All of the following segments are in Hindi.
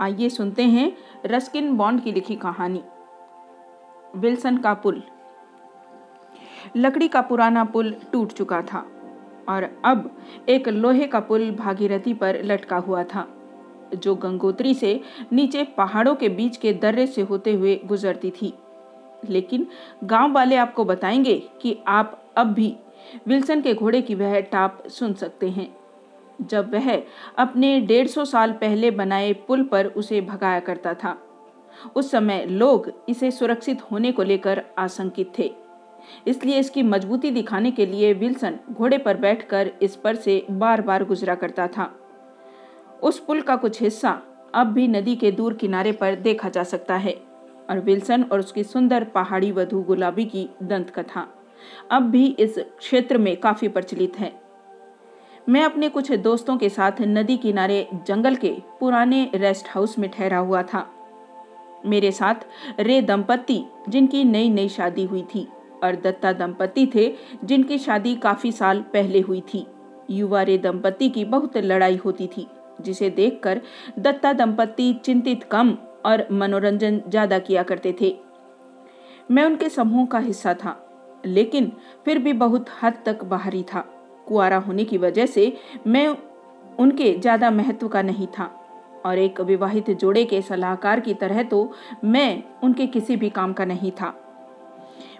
आइए सुनते हैं रस्किन बॉन्ड की लिखी कहानी। विल्सन का पुल। लकड़ी का पुराना पुल टूट चुका था और अब एक लोहे का पुल भागीरथी पर लटका हुआ था, जो गंगोत्री से नीचे पहाड़ों के बीच के दर्रे से होते हुए गुजरती थी। लेकिन गांव वाले आपको बताएंगे कि आप अब भी विल्सन के घोड़े की वह टाप सुन सकते हैं, जब वह अपने 150 साल पहले बनाए पुल पर उसे भगाया करता था। उस समय लोग इसे सुरक्षित होने को लेकर आशंकित थे, इसलिए इसकी मजबूती दिखाने के लिए विल्सन घोड़े पर बैठकर इस पर से बार बार गुजरा करता था। उस पुल का कुछ हिस्सा अब भी नदी के दूर किनारे पर देखा जा सकता है और विल्सन और उसकी सुंदर पहाड़ी वधू गुलाबी की दंतकथा अब भी इस क्षेत्र में काफ़ी प्रचलित है। मैं अपने कुछ दोस्तों के साथ नदी किनारे जंगल के पुराने रेस्ट हाउस में ठहरा हुआ था। मेरे साथ रे दंपत्ति, जिनकी नई नई शादी हुई थी, और दत्ता दंपत्ति थे, जिनकी शादी काफ़ी साल पहले हुई थी। युवा रे दंपत्ति की बहुत लड़ाई होती थी, जिसे देखकर दत्ता दंपत्ति चिंतित कम और मनोरंजन ज़्यादा किया करते थे। मैं उनके समूह का हिस्सा था, लेकिन फिर भी बहुत हद तक बाहरी था। कुआरा होने की वजह से मैं उनके ज़्यादा महत्व का नहीं था और एक विवाहित जोड़े के सलाहकार की तरह तो मैं उनके किसी भी काम का नहीं था।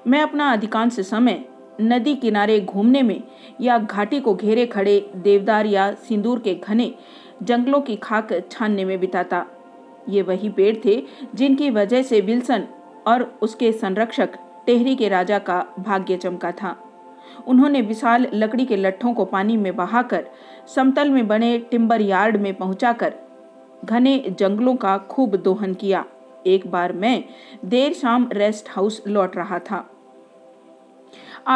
मैं अपना अधिकांश समय नदी किनारे घूमने में या घाटी को घेरे खड़े देवदार या सिंदूर के घने जंगलों की खाक छानने में बिताता। ये वही पेड़ थे जिनकी वजह से विल्सन और उसके संरक्षक टेहरी के राजा का भाग्य चमका था। उन्होंने विशाल लकड़ी के लट्ठों को पानी में बहाकर समतल में बने टिम्बर यार्ड में पहुंचाकर घने जंगलों का खूब दोहन किया। एक बार मैं देर शाम रेस्ट हाउस लौट रहा था।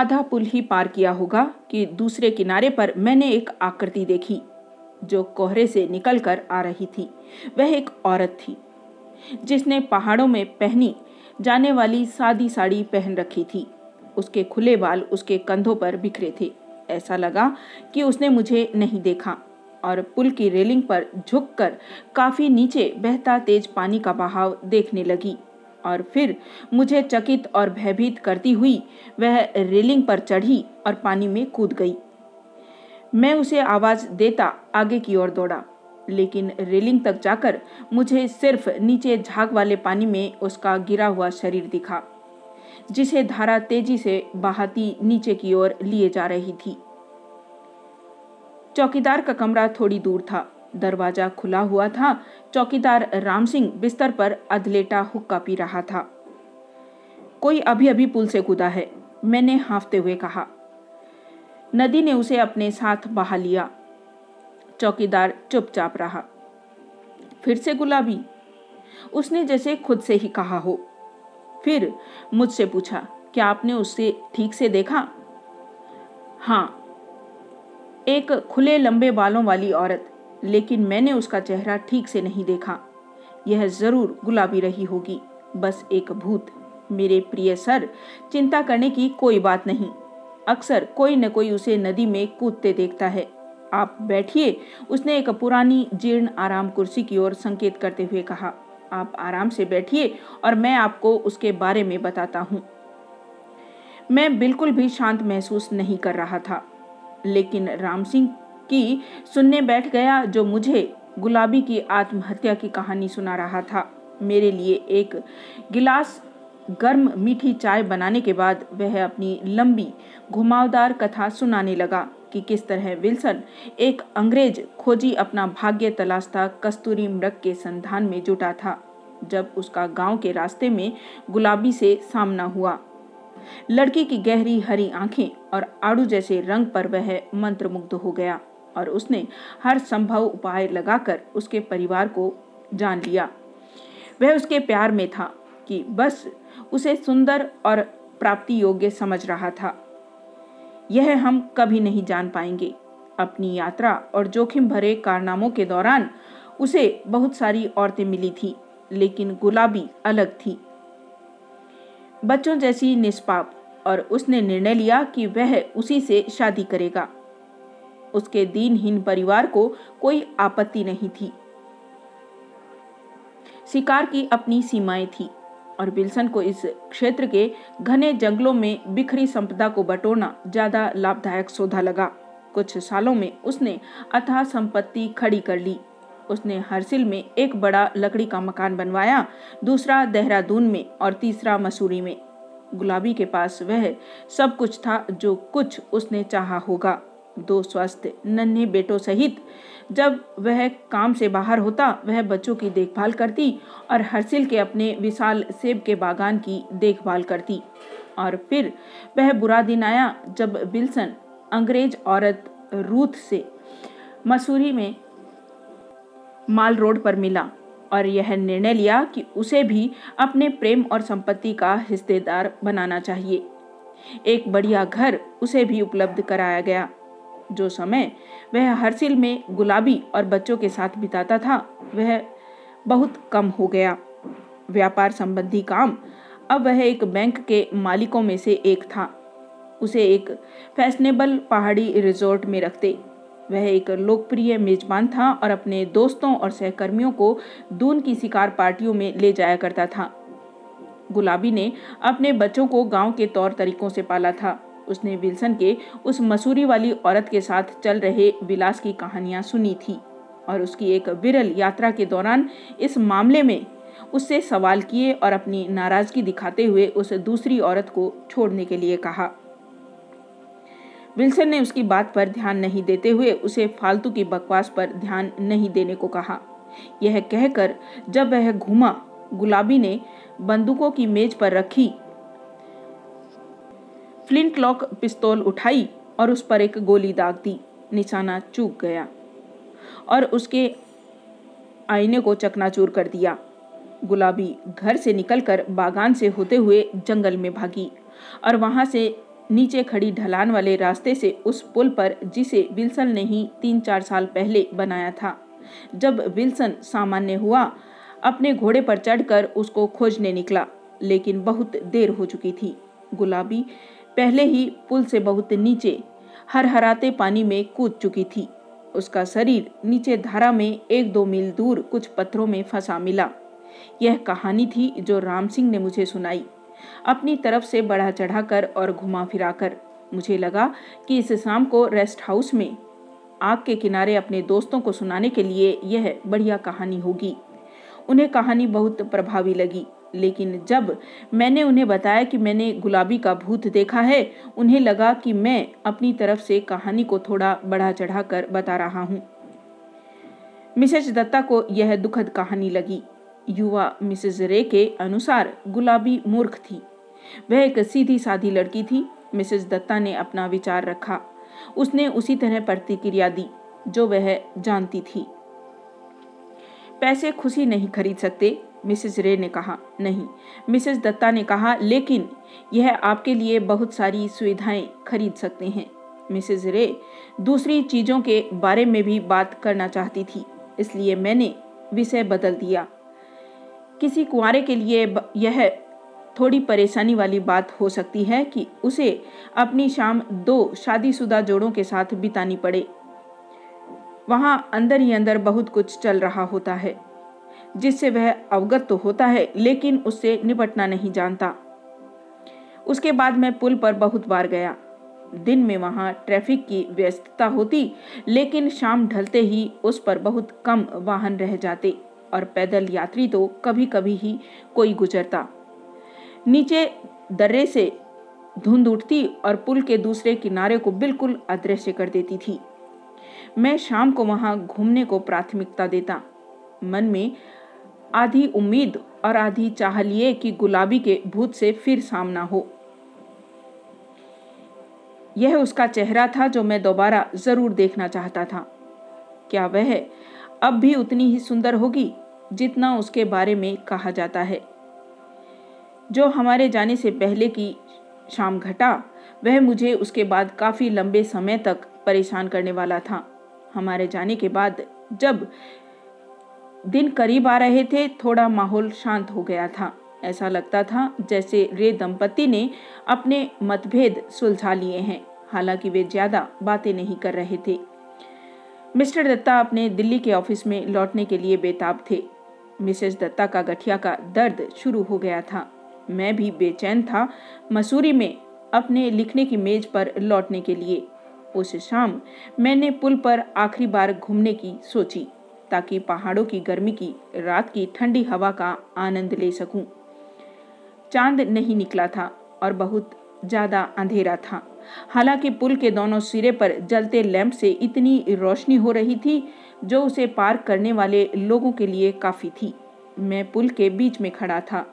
आधा पुल ही पार किया होगा कि दूसरे किनारे पर मैंने एक आकृति देखी जो कोहरे से निकलकर आ रही थी। वह एक औरत थी जिसने पहाड़ों में पहनी जाने वाली सादी साड़ी पहन रखी थी। उसके खुले बाल उसके कंधों पर बिखरे थे। ऐसा लगा कि उसने मुझे नहीं देखा और पुल की रेलिंग पर झुककर काफ़ी नीचे बहता तेज पानी का बहाव देखने लगी और फिर मुझे चकित और भयभीत करती हुई वह रेलिंग पर चढ़ी और पानी में कूद गई। मैं उसे आवाज़ देता आगे की ओर दौड़ा, लेकिन रेलिंग तक जाकर मुझे सिर्फ नीचे झाग वाले पानी में उसका गिरा हुआ शरीर दिखा, जिसे धारा तेजी से बहाती नीचे की ओर लिए जा रही थी। चौकीदार का कमरा थोड़ी दूर था, दरवाजा खुला हुआ था। चौकीदार राम सिंह बिस्तर पर अधलेटा हुक्का पी रहा था। कोई अभी अभी पुल से कूदा है, मैंने हाँफते हुए कहा। नदी ने उसे अपने साथ बहा लिया। चौकीदार चुपचाप रहा। फिर से गुलाबी, उसने जैसे खुद से ही कहा हो। फिर मुझसे पूछा, क्या आपने उसे ठीक से देखा? हाँ, एक खुले लंबे बालों वाली औरत, लेकिन मैंने उसका चेहरा ठीक से नहीं देखा। यह जरूर गुलाबी रही होगी, बस एक भूत। मेरे प्रिय सर, चिंता करने की कोई बात नहीं। अक्सर कोई न कोई उसे नदी में कूदते देखता है। आप बैठिए, उसने एक पुरानी जीर्ण आराम कुर्सी की ओर संकेत करते हुए कहा। आप आराम से बैठिए और मैं आपको उसके बारे में बताता हूँ। मैं बिल्कुल भी शांत महसूस नहीं कर रहा था, लेकिन राम सिंह की सुनने बैठ गया, जो मुझे गुलाबी की आत्महत्या की कहानी सुना रहा था। मेरे लिए एक गिलास गर्म मीठी चाय बनाने के बाद वह अपनी लंबी घुमावदार कथा सुनाने लगा कि किस तरह विल्सन, एक अंग्रेज खोजी, अपना भाग्य तलाशता कस्तूरी मृग के संधान में जुटा था जब उसका गांव के रास्ते में गुलाबी से सामना हुआ। लड़की की गहरी हरी आंखें और आड़ू जैसे रंग पर वह मंत्रमुग्ध हो गया और उसने हर संभव उपाय लगाकर उसके परिवार को जान लिया। वह उसके प्यार में था कि बस उसे सुंदर और प्राप्ति योग्य समझ रहा था। यह हम कभी नहीं जान पाएंगे। अपनी यात्रा और जोखिम भरे कारनामों के दौरान उसे बहुत सारी औरतें मिली थी, लेकिन गुलाबी अलग थी, बच्चों जैसी निष्पाप, और उसने निर्णय लिया कि वह उसी से शादी करेगा। उसके दीनहीन परिवार को कोई आपत्ति नहीं थी। शिकार की अपनी सीमाएं थी और विल्सन को इस क्षेत्र के घने जंगलों में बिखरी संपदा को बटोरना ज्यादा लाभदायक सौदा लगा। कुछ सालों में उसने अथाह संपत्ति खड़ी कर ली। उसने हरसिल में एक बड़ा लकड़ी का मकान बनवाया, दूसरा देहरादून में और तीसरा मसूरी में। गुलाबी के पास वह सब कुछ था जो कुछ उसने चाहा होगा। दो स्वस्थ नन्हे बेटों सहित जब वह काम से बाहर होता, वह बच्चों की देखभाल करती और हरसिल के अपने विशाल सेब के बागान की देखभाल करती। और फिर वह बुरा दिन आया जब विल्सन अंग्रेज औरत रूथ से मसूरी में माल रोड पर मिला और यह निर्णय लिया कि उसे भी अपने प्रेम और संपत्ति का हिस्सेदार बनाना चाहिए। एक बढ़िया घर उसे भी उपलब्ध कराया गया। जो समय वह हरसिल में गुलाबी और बच्चों के साथ बिताता था, वह बहुत कम हो गया। व्यापार संबंधी काम, अब वह एक बैंक के मालिकों में से एक था। उसे एक फैशनेबल पहाड़ी रिजॉर्ट में रखते। वह एक लोकप्रिय मेजबान था और अपने दोस्तों और सहकर्मियों को दून की शिकार पार्टियों में ले जाया करता था। गुलाबी ने अपने बच्चों को गांव के तौर तरीकों से पाला था। उसने विल्सन के उस मसूरी वाली औरत के साथ चल रहे विलास की कहानियां सुनी थी और उसकी एक विरल यात्रा के दौरान इस मामले में उससे सवाल किए और अपनी नाराजगी दिखाते हुए उस दूसरी औरत को छोड़ने के लिए कहा। विल्सन ने उसकी बात पर ध्यान नहीं देते हुए उसे फालतू की बकवास पर ध्यान नहीं देने को कहा। यह कहकर जब वह घूमा, गुलाबी ने बंदूकों की मेज पर रखी फ्लिंट लॉक पिस्तौल उठाई और उस पर एक गोली दाग दी। निशाना चूक गया और उसके आईने को चकनाचूर कर दिया। गुलाबी घर से निकलकर बागान से होते हुए जंगल में भागी और वहां से नीचे खड़ी ढलान वाले रास्ते से उस पुल पर, जिसे विल्सन ने ही 3-4 साल पहले बनाया था। जब विल्सन सामान्य हुआ, अपने घोड़े पर चढ़कर उसको खोजने निकला, लेकिन बहुत देर हो चुकी थी। गुलाबी पहले ही पुल से बहुत नीचे हरहराते पानी में कूद चुकी थी। उसका शरीर नीचे धारा में 1-2 मील दूर कुछ पत्थरों में फंसा मिला। यह कहानी थी जो राम सिंह ने मुझे सुनाई, अपनी तरफ से बढ़ा चढ़ाकर और घुमा फिराकर। मुझे लगा कि इस शाम को रेस्ट हाउस में आग के किनारे अपने दोस्तों को सुनाने के लिए यह बढ़िया कहानी होगी। उन्हें कहानी बहुत प्रभावी लगी, लेकिन जब मैंने उन्हें बताया कि मैंने गुलाबी का भूत देखा है, उन्हें लगा कि मैं अपनी तरफ से कहानी को थोड़ा बढ़ा चढ़ाकर बता रहा हूँ। मिसेज दत्ता को यह दुखद कहानी लगी। युवा मिसेज रे के अनुसार गुलाबी मूर्ख थी। वह एक सीधी सादी लड़की थी। मिसेज दत्ता ने अपना विचार रखा। उसने उसी तरह प्रतिक्रिया दी जो वह जानती थी। पैसे खुशी नहीं खरीद सकते, मिसेज रे ने कहा। नहीं, मिसेज दत्ता ने कहा, लेकिन यह आपके लिए बहुत सारी सुविधाएं खरीद सकते हैं। मिसेज रे दूसरी चीज़ों के बारे में भी बात करना चाहती थी, इसलिए मैंने विषय बदल दिया। किसी कुंवारे के लिए यह थोड़ी परेशानी वाली बात हो सकती है कि उसे अपनी शाम 2 शादीशुदा जोड़ों के साथ बितानी पड़े। वहाँ अंदर ही अंदर बहुत कुछ चल रहा होता है जिससे वह अवगत तो होता है, लेकिन उससे निपटना नहीं जानता। उसके बाद मैं पुल पर बहुत बार गया। दिन में वहाँ ट्रैफिक की व्यस्तता होती, लेकिन शाम ढलते ही उस पर बहुत कम वाहन रह जाते और पैदल यात्री तो कभी कभी ही कोई गुजरता। नीचे दर्रे से धुंध उठती और पुल के दूसरे किनारे को बिल्कुल अदृश्य कर देती थी। मैं शाम को वहाँ घूमने को प्राथमिकता देता, मन में आधी उम्मीद और आधी चाह लिए कि गुलाबी के भूत से फिर सामना हो। यह उसका चेहरा था जो मैं दोबारा जरूर देखना चाहता था। क्या वह अब भी उतनी ही सुंदर होगी जितना उसके बारे में कहा जाता है? जो हमारे जाने से पहले की शाम घटा, वह मुझे उसके बाद काफ़ी लंबे समय तक परेशान करने वाला था। हमारे जाने के बाद जब दिन करीब आ रहे थे, थोड़ा माहौल शांत हो गया था। ऐसा लगता था जैसे रे दंपति ने अपने मतभेद सुलझा लिए हैं, हालांकि वे ज़्यादा बातें नहीं कर रहे थे। मिस्टर दत्ता अपने दिल्ली के ऑफिस में लौटने के लिए बेताब थे। मिसेस दत्ता का गठिया का दर्द शुरू हो गया था। मैं भी बेचैन था मसूरी में अपने लिखने की मेज पर लौटने के लिए। उस शाम मैंने पुल पर आखिरी बार घूमने की सोची ताकि पहाड़ों की गर्मी की रात की ठंडी हवा का आनंद ले सकूं। चांद नहीं निकला था और बहुत ज़्यादा अंधेरा था। हालांकि पुल के दोनों सिरे पर जलते लैंप से इतनी रोशनी हो रही थी जो उसे पार करने वाले लोगों के लिए काफ़ी थी। मैं पुल के बीच में खड़ा था,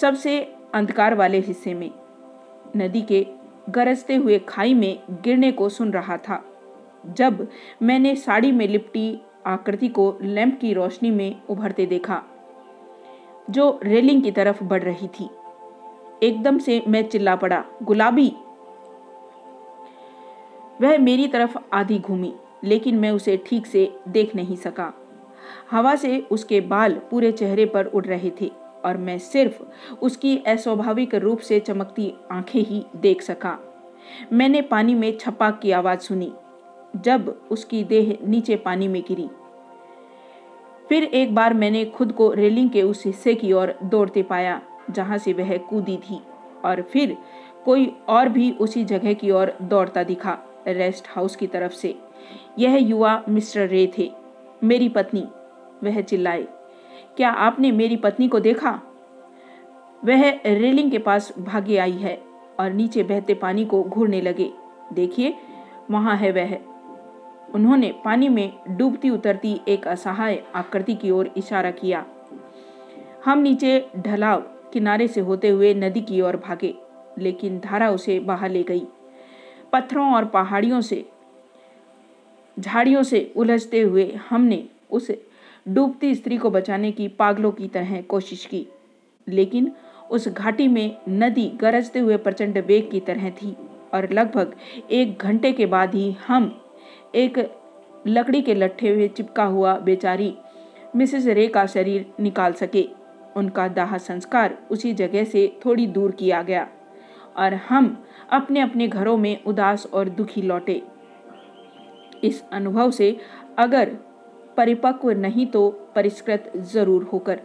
सबसे अंधकार वाले हिस्से में। नदी के गरजते हुए खाई में गिरने को सुन रहा था। जब मैंने साड़ी में लिपटी आकृति को लैंप की रोशनी में उभरते देखा जो रेलिंग की तरफ बढ़ रही थी, एकदम से मैं चिल्ला पड़ा, गुलाबी! वह मेरी तरफ आधी घूमी लेकिन मैं उसे ठीक से देख नहीं सका। हवा से उसके बाल पूरे चेहरे पर उड़ रहे थे और मैं सिर्फ उसकी अस्वाभाविक रूप से चमकती आंखें ही देख सका। मैंने पानी में छपाक की आवाज़ सुनी जब उसकी देह नीचे पानी में गिरी। फिर एक बार मैंने खुद को रेलिंग के उस हिस्से की ओर दौड़ते पाया जहाँ से वह कूदी थी और फिर कोई और भी उसी जगह की ओर दौड़ता दिखा, रेस्ट हाउस की तरफ से। यह युवा मिस्टर रे थे, मेरी पत्नी। वह चिल्लाए, क्या आपने मेरी पत्नी को देखा? वह रेलिंग के पास भागे आई है और नीचे बहते पानी को घूरने लगे। देखिए, वहाँ है वह। उन्होंने पानी में डूबती उतरती एक असहाय आकृति की ओर इशारा किया। हम नीचे ढलाव किनारे से होते हुए नदी की ओर भागे लेकिन धारा उसे बहा ले गई। पत्थरों और पहाड़ियों से, झाड़ियों से उलझते हुए हमने उस डूबती स्त्री को बचाने की पागलों की तरह कोशिश की लेकिन उस घाटी में नदी गरजते हुए प्रचंड वेग की तरह थी और लगभग एक घंटे के बाद ही हम एक लकड़ी के लट्ठे में चिपका हुआ बेचारी मिसेस रे का शरीर निकाल सके। उनका दाह संस्कार उसी जगह से थोड़ी दूर किया गया और हम अपने अपने घरों में उदास और दुखी लौटे। इस अनुभव से अगर परिपक्व नहीं तो परिष्कृत जरूर होकर।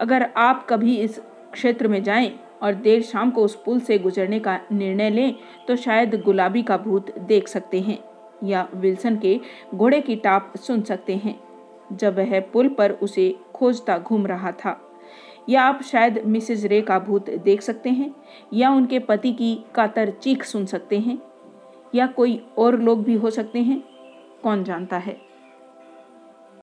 अगर आप कभी इस क्षेत्र में जाएं और देर शाम को उस पुल से गुजरने का निर्णय लें तो शायद गुलाबी का भूत देख सकते हैं या विल्सन के घोड़े की टाप सुन सकते हैं जब वह पुल पर उसे खोजता घूम रहा था, या आप शायद मिसेज रे का भूत देख सकते हैं या उनके पति की कातर चीख सुन सकते हैं या कोई और लोग भी हो सकते हैं, कौन जानता है।